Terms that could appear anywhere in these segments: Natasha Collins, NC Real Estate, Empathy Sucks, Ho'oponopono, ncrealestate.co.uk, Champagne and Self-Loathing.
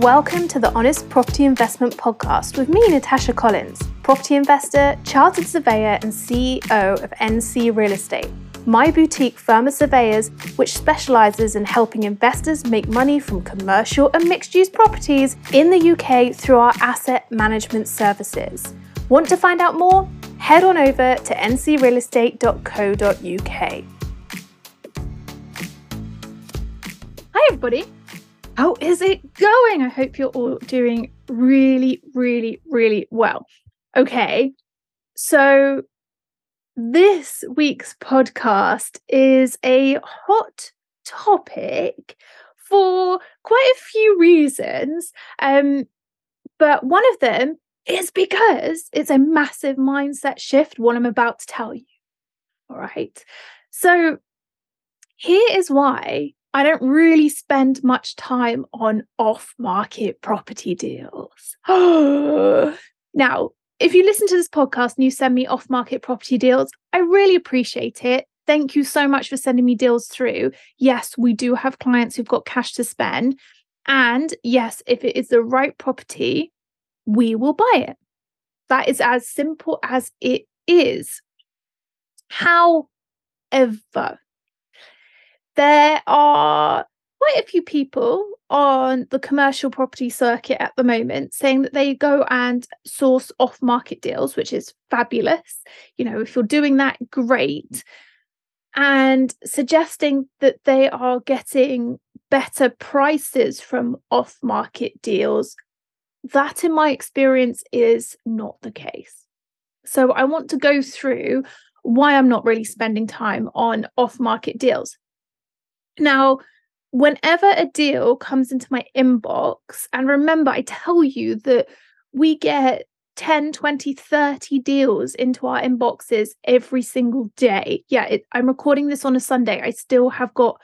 Welcome to the Honest Property Investment Podcast with me, Natasha Collins, property investor, chartered surveyor and CEO of NC Real Estate, my boutique firm of surveyors which specialises in helping investors make money from commercial and mixed-use properties in the UK through our asset management services. Want to find out more? Head on over to ncrealestate.co.uk. Hi everybody, how is it going? I hope you're all doing really well. Okay, so this week's podcast is a hot topic for quite a few reasons, but one of them is because it's a massive mindset shift, what I'm about to tell you. All right, so here is why I don't really spend much time on off-market property deals. Now, if you listen to this podcast and you send me off-market property deals, I really appreciate it. Thank you so much for sending me deals through. Yes, we do have clients who've got cash to spend. And yes, if it is the right property, we will buy it. That is as simple as it is. However, there are quite a few people on the commercial property circuit at the moment saying that they go and source off-market deals, which is fabulous. You know, if you're doing that, great. And suggesting that they are getting better prices from off-market deals. That, in my experience, is not the case. So I want to go through why I'm not really spending time on off-market deals. Now, whenever a deal comes into my inbox, and remember, I tell you that we get 10, 20, 30 deals into our inboxes every single day. Yeah, I'm recording this on a Sunday. I still have got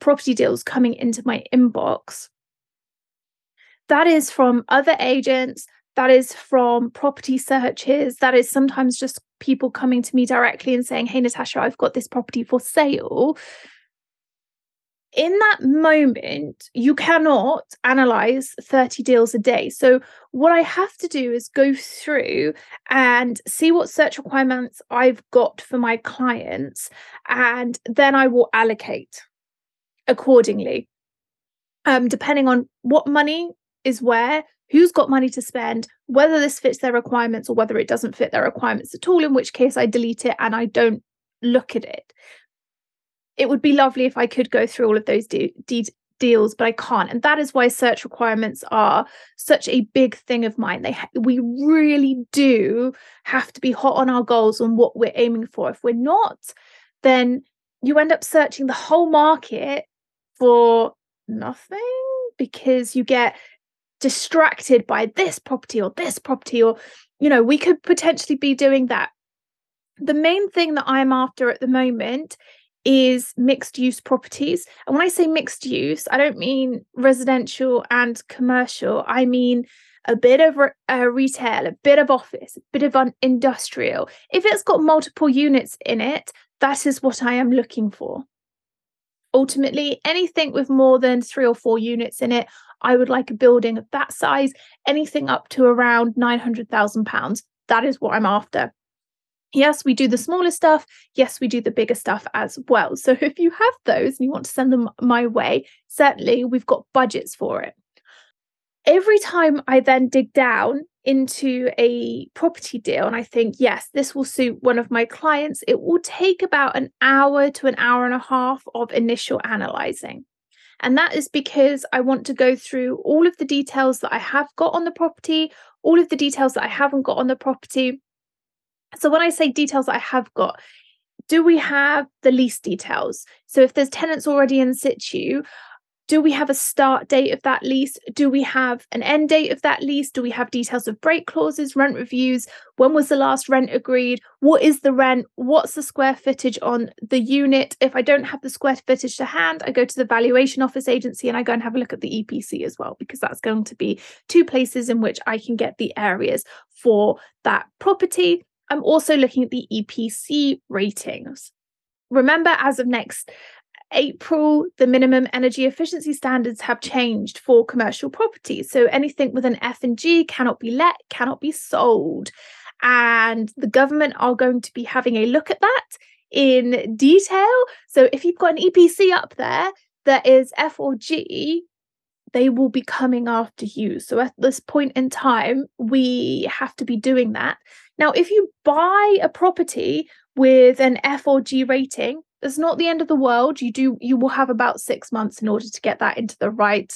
property deals coming into my inbox. That is from other agents. That is from property searches. That is sometimes just people coming to me directly and saying, hey, Natasha, I've got this property for sale. In that moment, you cannot analyze 30 deals a day. So what I have to do is go through and see what search requirements I've got for my clients, and then I will allocate accordingly, depending on what money is where, who's got money to spend, whether this fits their requirements or whether it doesn't fit their requirements at all, in which case I delete it and I don't look at it. It would be lovely if I could go through all of those deals, but I can't. And that is why search requirements are such a big thing of mine. We really do have to be hot on our goals and what we're aiming for. If we're not, then you end up searching the whole market for nothing because you get distracted by this property or, you know, we could potentially be doing that. The main thing that I'm after at the moment is mixed-use properties. And when I say mixed-use, I don't mean residential and commercial. I mean a bit of retail, a bit of office, a bit of industrial. If it's got multiple units in it, that is what I am looking for. Ultimately, anything with more than 3 or 4 units in it, I would like a building of that size, anything up to around £900,000. That is what I'm after. Yes, we do the smaller stuff. Yes, we do the bigger stuff as well. So if you have those and you want to send them my way, certainly we've got budgets for it. Every time I then dig down into a property deal and I think, yes, this will suit one of my clients, it will take about an hour to an hour and a half of initial analysing. And that is because I want to go through all of the details that I have got on the property, all of the details that I haven't got on the property. So when I say details that I have got, do we have the lease details? So if there's tenants already in situ, do we have a start date of that lease? Do we have an end date of that lease? Do we have details of break clauses, rent reviews? When was the last rent agreed? What is the rent? What's the square footage on the unit? If I don't have the square footage to hand, I go to the valuation office agency and I go and have a look at the EPC as well, because that's going to be 2 places in which I can get the areas for that property. I'm also looking at the EPC ratings. Remember, as of next April, the minimum energy efficiency standards have changed for commercial properties. So anything with an F&G cannot be let, cannot be sold. And the government are going to be having a look at that in detail. So if you've got an EPC up there that is F or G, they will be coming after you. So at this point in time, we have to be doing that. Now, if you buy a property with an F or G rating, it's not the end of the world. You will have about 6 months in order to get that into the right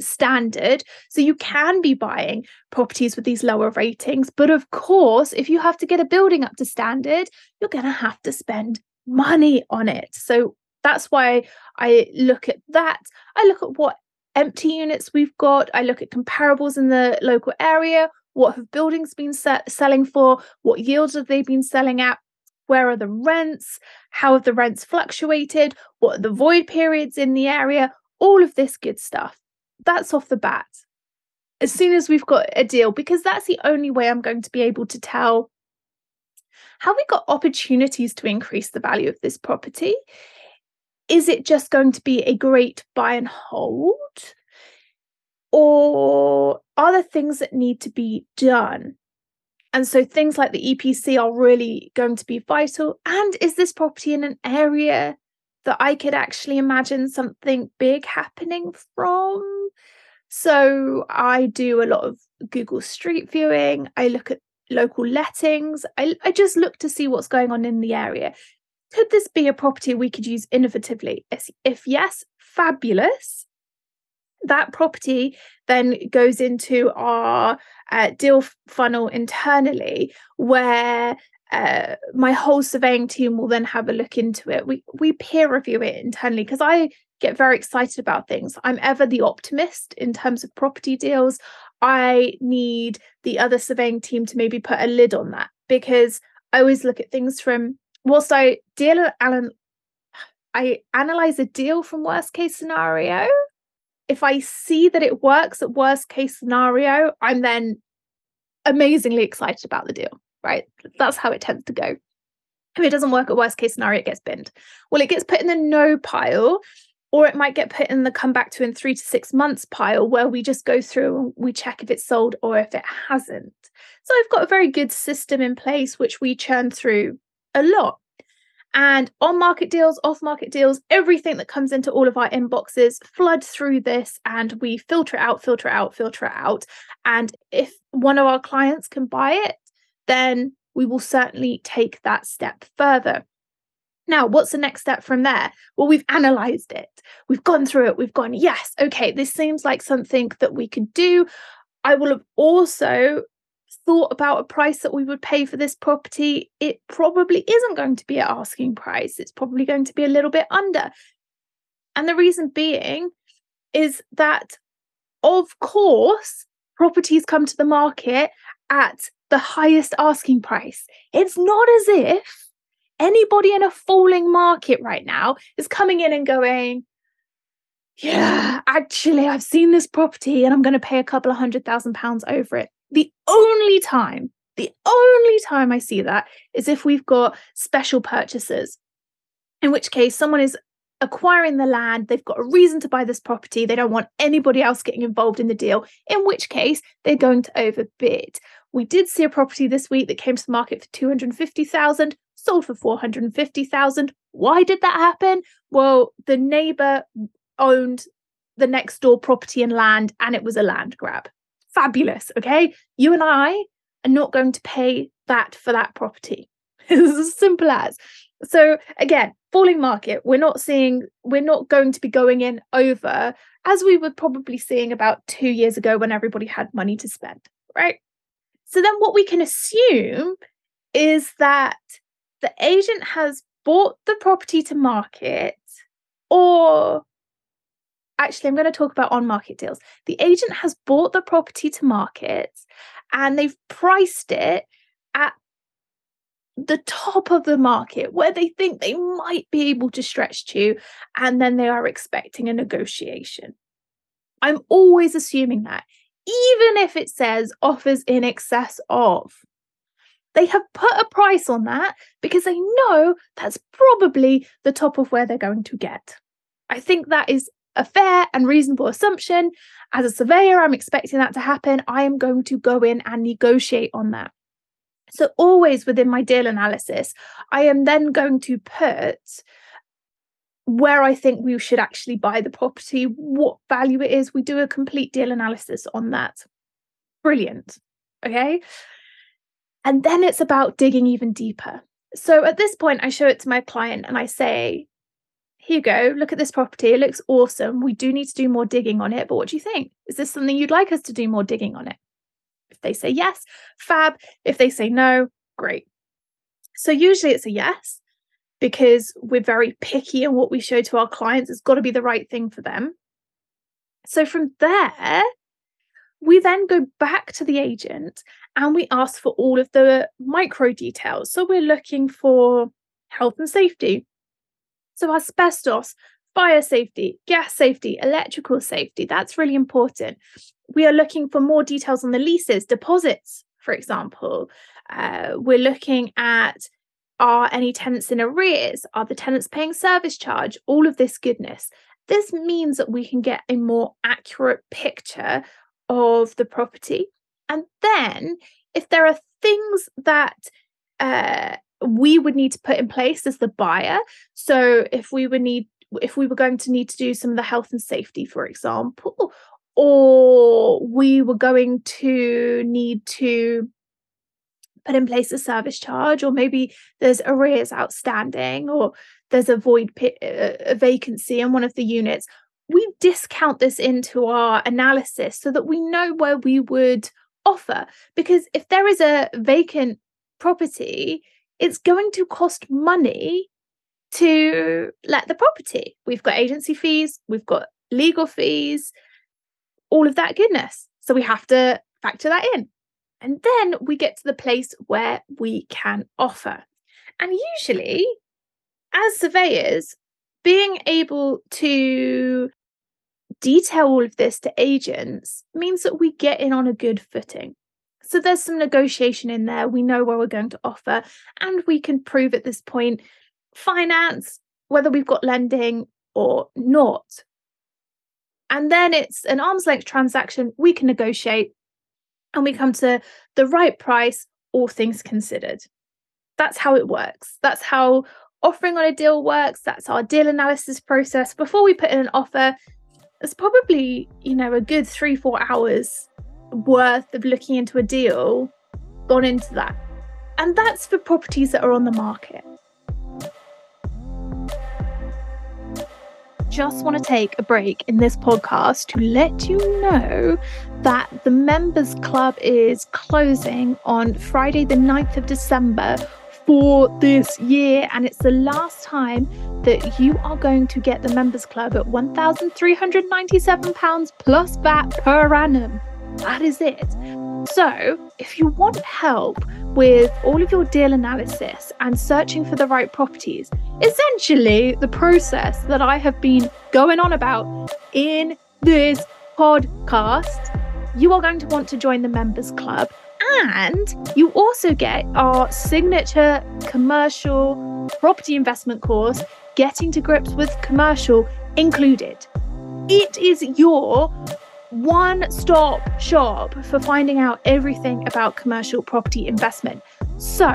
standard. So you can be buying properties with these lower ratings. But of course, if you have to get a building up to standard, you're going to have to spend money on it. So that's why I look at that. I look at what empty units we've got. I look at comparables in the local area. What have buildings been selling for? What yields have they been selling at? Where are the rents? How have the rents fluctuated? What are the void periods in the area? All of this good stuff. That's off the bat. As soon as we've got a deal, because that's the only way I'm going to be able to tell how we got opportunities to increase the value of this property. Is it just going to be a great buy and hold? Or are there things that need to be done? And so things like the EPC are really going to be vital. And is this property in an area that I could actually imagine something big happening from? So I do a lot of Google Street viewing. I look at local lettings. I just look to see what's going on in the area. Could this be a property we could use innovatively? If yes, fabulous. That property then goes into our deal funnel internally, where my whole surveying team will then have a look into it. We peer review it internally because I get very excited about things. I'm ever the optimist in terms of property deals. I need the other surveying team to maybe put a lid on that, because I always look at things from, whilst I analyze a deal from worst case scenario. If I see that it works at worst case scenario, I'm then amazingly excited about the deal, right? That's how it tends to go. If it doesn't work at worst case scenario, it gets binned. Well, it gets put in the no pile, or it might get put in the come back to in 3 to 6 months pile, where we just go through and we check if it's sold or if it hasn't. So I've got a very good system in place, which we churn through a lot. And on-market deals, off-market deals, everything that comes into all of our inboxes flood through this, and we filter it out, filter it out, filter it out. And if one of our clients can buy it, then we will certainly take that step further. Now, what's the next step from there? Well, we've analysed it. We've gone through it. We've gone, yes, okay, this seems like something that we could do. I will have also thought about a price that we would pay for this property. It probably isn't going to be an asking price. It's probably going to be a little bit under. And the reason being is that, of course, properties come to the market at the highest asking price. It's not as if anybody in a falling market right now is coming in and going, yeah, actually, I've seen this property and I'm going to pay a couple of £100,000 over it. The only time I see that is if we've got special purchasers, in which case someone is acquiring the land, they've got a reason to buy this property, they don't want anybody else getting involved in the deal, in which case they're going to overbid. We did see a property this week that came to the market for $250,000, sold for $450,000. Why did that happen? Well, the neighbour owned the next door property and land, and it was a land grab. Fabulous, okay? You and I are not going to pay that for that property. It's as simple as. So again, falling market, we're not going to be going in over as we were probably seeing about 2 years ago when everybody had money to spend, right? So then what we can assume is that the agent has bought the property to market, or actually, I'm going to talk about on-market deals. The agent has bought the property to market and they've priced it at the top of the market where they think they might be able to stretch to, and then they are expecting a negotiation. I'm always assuming that, even if it says offers in excess of, They have put a price on that because they know that's probably the top of where they're going to get. I think that is a fair and reasonable assumption. As a surveyor, I'm expecting that to happen. I am going to go in and negotiate on that. So always within my deal analysis, I am then going to put where I think we should actually buy the property, what value it is. We do a complete deal analysis on that. Brilliant. Okay. And then it's about digging even deeper. So at this point, I show it to my client and I say, here you go, look at this property. It looks awesome. We do need to do more digging on it, but what do you think? Is this something you'd like us to do more digging on it? If they say yes, fab. If they say no, great. So usually it's a yes, because we're very picky and what we show to our clients has got to be the right thing for them. So from there, we then go back to the agent and we ask for all of the micro details. So we're looking for health and safety. So asbestos, fire safety, gas safety, electrical safety, that's really important. We are looking for more details on the leases, deposits, for example. We're looking at, are any tenants in arrears? Are the tenants paying service charge? All of this goodness. This means that we can get a more accurate picture of the property. And then if there are things that we would need to put in place as the buyer, so if we were going to need to do some of the health and safety, for example, or we were going to need to put in place a service charge, or maybe there's arrears outstanding, or there's a void, a vacancy in one of the units, we discount this into our analysis so that we know where we would offer. Because if there is a vacant property, it's going to cost money to let the property. We've got agency fees, we've got legal fees, all of that goodness. So we have to factor that in. And then we get to the place where we can offer. And usually, as surveyors, being able to detail all of this to agents means that we get in on a good footing. So there's some negotiation in there. We know where we're going to offer, and we can prove at this point finance, whether we've got lending or not. And then it's an arm's length transaction. We can negotiate and we come to the right price, all things considered. That's how it works. That's how offering on a deal works. That's our deal analysis process. Before we put in an offer, it's probably, a good 3-4 hours worth of looking into a deal gone into that. And that's for properties that are on the market. Just want to take a break in this podcast to let you know that the members club is closing on Friday, the 9th of December for this year, and it's the last time that you are going to get the members club at £1,397 plus VAT per annum. That is it. So if you want help with all of your deal analysis and searching for the right properties, essentially the process that I have been going on about in this podcast, you are going to want to join the members club. And you also get our signature commercial property investment course, Getting to Grips with Commercial, included. It is your one-stop shop for finding out everything about commercial property investment. So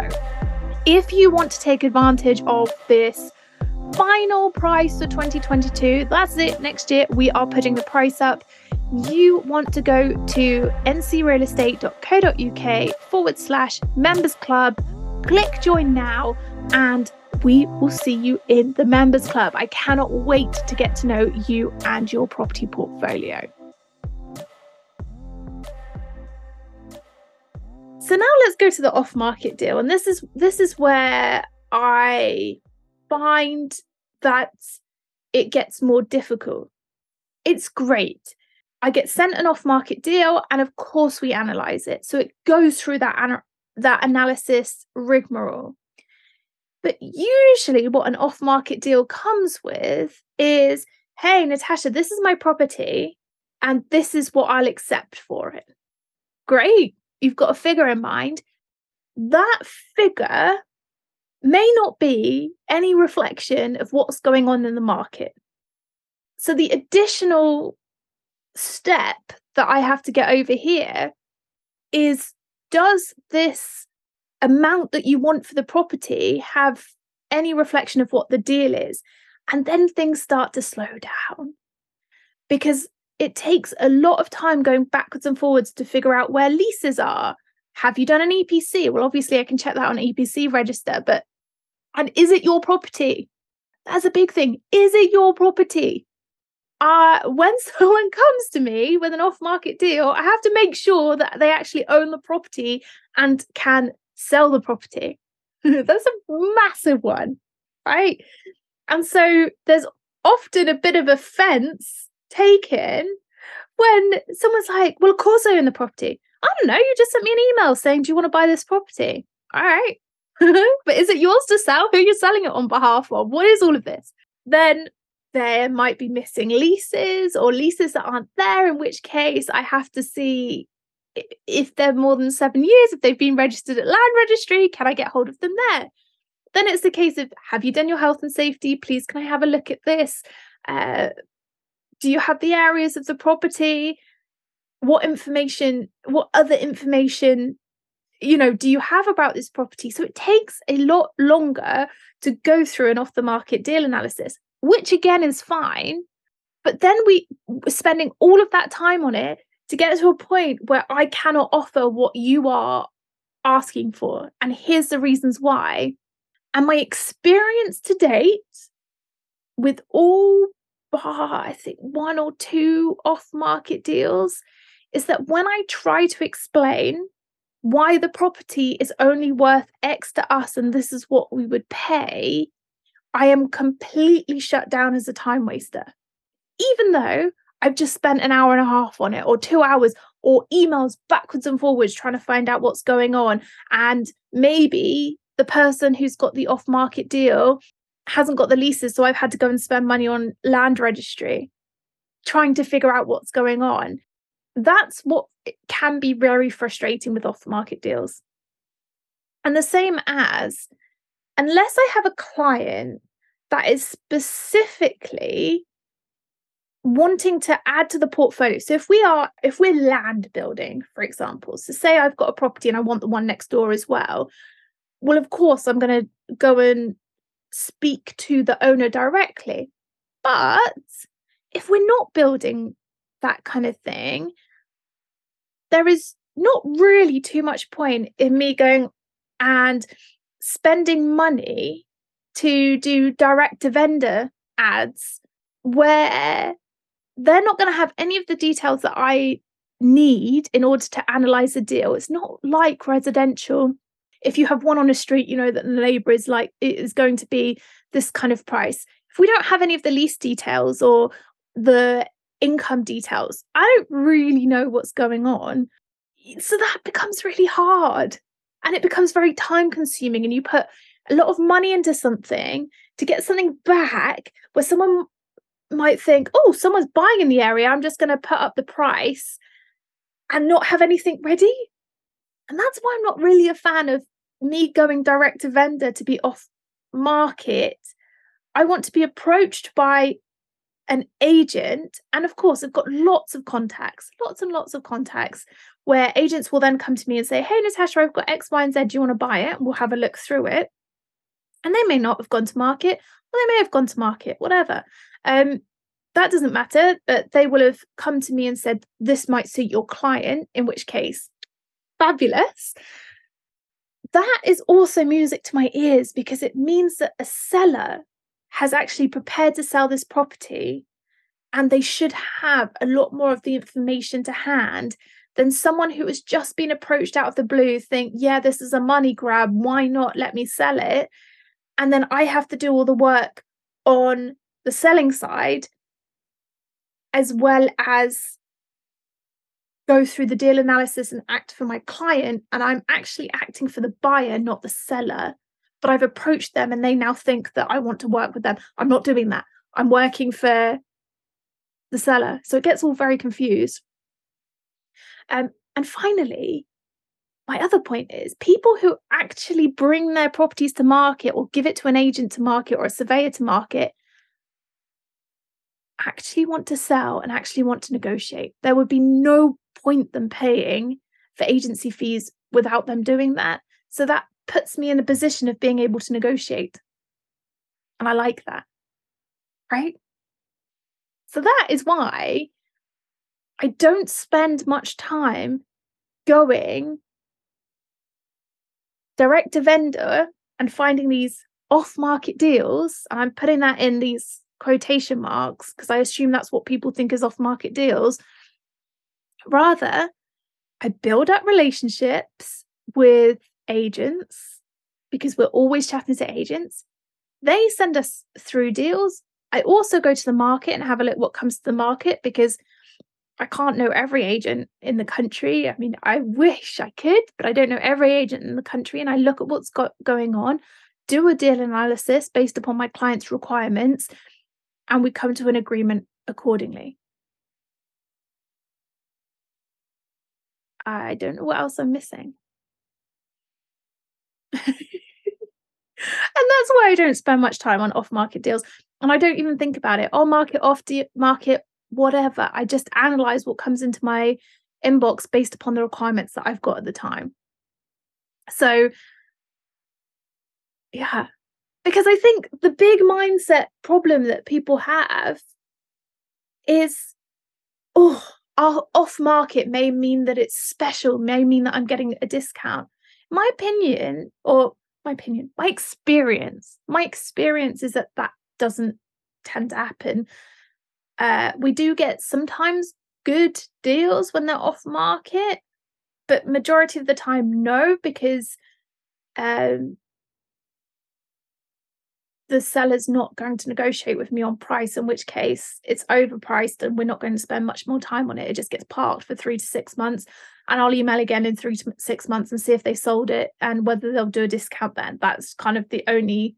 if you want to take advantage of this final price for 2022, that's it. Next year, we are putting the price up. You want to go to ncrealestate.co.uk/members club, click join now, and we will see you in the members club. I cannot wait to get to know you and your property portfolio. So now let's go to the off-market deal. And this is where I find that it gets more difficult. It's great. I get sent an off-market deal, and of course we analyse it. So it goes through that analysis rigmarole. But usually what an off-market deal comes with is, hey, Natasha, this is my property and this is what I'll accept for it. Great. You've got a figure in mind. that figure may not be any reflection of what's going on in the market. So the additional step that I have to get over here is, does this amount that you want for the property have any reflection of what the deal is? And then things start to slow down, because it takes a lot of time going backwards and forwards to figure out where leases are. Have you done an EPC? Well, obviously I can check that on EPC register, but, and is it your property? That's a big thing. Is it your property? When someone comes to me with an off-market deal, I have to make sure that they actually own the property and can sell the property. That's a massive one, right? And so there's often a bit of offense taken when someone's like, well, of course I own the property. I don't know, you just sent me an email saying, do you want to buy this property? All right. But is it yours to sell? Who are you selling it on behalf of? What is all of this? Then there might be missing leases or leases that aren't there, in which case I have to see if they're more than 7 years, if they've been registered at land registry, can I get hold of them there? Then it's the case of, have you done your health and safety? Please, can I have a look at this? Do you have the areas of the property? What information, what other information, you know, do you have about this property? So it takes a lot longer to go through an off-the-market deal analysis, which again is fine. But then we're spending all of that time on it to get to a point where I cannot offer what you are asking for. And here's the reasons why. And my experience to date with all, I think, one or two off-market deals is that when I try to explain why the property is only worth X to us and this is what we would pay, I am completely shut down as a time waster. Even though I've just spent an hour and a half on it, or 2 hours, or emails backwards and forwards trying to find out what's going on. And maybe the person who's got the off-market deal hasn't got the leases, so I've had to go and spend money on land registry trying to figure out what's going on. That's what can be very frustrating with off-market deals. And the same as, unless I have a client that is specifically wanting to add to the portfolio. So if we're land building, for example, so say I've got a property and I want the one next door as well. Well, of course, I'm going to go and speak to the owner directly. But if we're not building that kind of thing, there is not really too much point in me going and spending money to do direct-to-vendor ads where they're not going to have any of the details that I need in order to analyze a deal. It's not like residential. If you have one on a street, you know that the neighbour is like, it is going to be this kind of price. If we don't have any of the lease details or the income details, I don't really know what's going on. So that becomes really hard and it becomes very time consuming. And you put a lot of money into something to get something back where someone might think, oh, someone's buying in the area, I'm just going to put up the price and not have anything ready. And that's why I'm not really a fan of me going direct to vendor to be off market. I want to be approached by an agent. And of course, I've got lots of contacts, lots and lots of contacts, where agents will then come to me and say, hey, Natasha, I've got X, Y, and Z. Do you want to buy it? And we'll have a look through it. And they may not have gone to market, or they may have gone to market, whatever. That doesn't matter, but they will have come to me and said, this might suit your client, in which case, fabulous. That is also music to my ears, because it means that a seller has actually prepared to sell this property and they should have a lot more of the information to hand than someone who has just been approached out of the blue, think, yeah, this is a money grab, why not, let me sell it. And then I have to do all the work on the selling side, as well as go through the deal analysis and act for my client. And I'm actually acting for the buyer, not the seller. But I've approached them and they now think that I want to work with them. I'm not doing that. I'm working for the seller. So it gets all very confused. And finally, My other point is people who actually bring their properties to market or give it to an agent to market or a surveyor to market actually want to sell and actually want to negotiate. There would be no point them paying for agency fees without them doing that. So that puts me in a position of being able to negotiate. And I like that, right? So that is why I don't spend much time going direct to vendor and finding these off-market deals. And I'm putting that in these quotation marks because I assume that's what people think is off-market deals. Rather, I build up relationships with agents because we're always chatting to agents. They send us through deals. I also go to the market and have a look what comes to the market because I can't know every agent in the country. I mean, I wish I could, but I don't know every agent in the country. And I look at what's got going on, do a deal analysis based upon my client's requirements, and we come to an agreement accordingly. I don't know what else I'm missing. And that's why I don't spend much time on off-market deals. And I don't even think about it. On-market, off-market, whatever. I just analyze what comes into my inbox based upon the requirements that I've got at the time. So, yeah. Because I think the big mindset problem that people have is, oh, our off-market may mean that it's special, may mean that I'm getting a discount. My experience is that doesn't tend to happen. We do get sometimes good deals when they're off market, but majority of the time, no, because the seller's not going to negotiate with me on price, in which case it's overpriced and we're not going to spend much more time on it. It just gets parked for 3 to 6 months, and I'll email again in 3 to 6 months and see if they sold it and whether they'll do a discount then. That's kind of the only,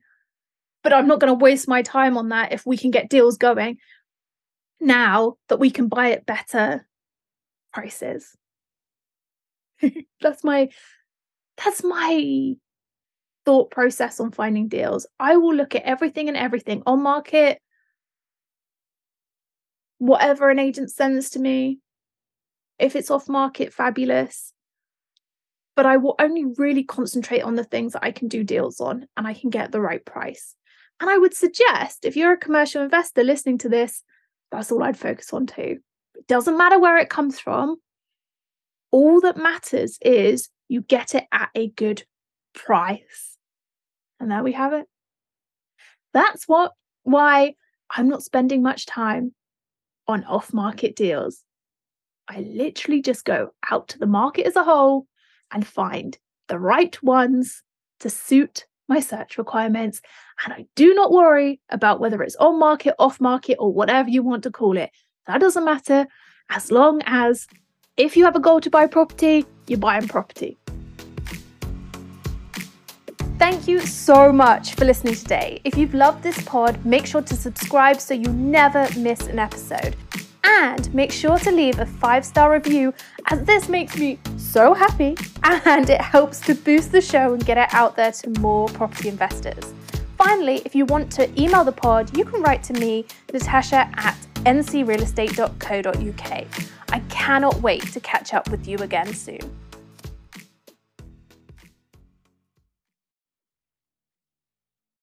but I'm not going to waste my time on that if we can get deals going now that we can buy at better prices. That's my thought process on finding deals. I will look at everything on market, whatever an agent sends to me. If it's off market, fabulous. But I will only really concentrate on the things that I can do deals on and I can get the right price. And I would suggest if you're a commercial investor listening to this, that's all I'd focus on too. It doesn't matter where it comes from. All that matters is you get it at a good price. And there we have it. That's why I'm not spending much time on off-market deals. I literally just go out to the market as a whole and find the right ones to suit my search requirements. And I do not worry about whether it's on market, off market, or whatever you want to call it. That doesn't matter, as long as if you have a goal to buy property, you're buying property. Thank you so much for listening today. If you've loved this pod, make sure to subscribe so you never miss an episode. And make sure to leave a 5-star review, as this makes me so happy and it helps to boost the show and get it out there to more property investors. Finally, if you want to email the pod, you can write to me, natasha@ncrealestate.co.uk. I cannot wait to catch up with you again soon.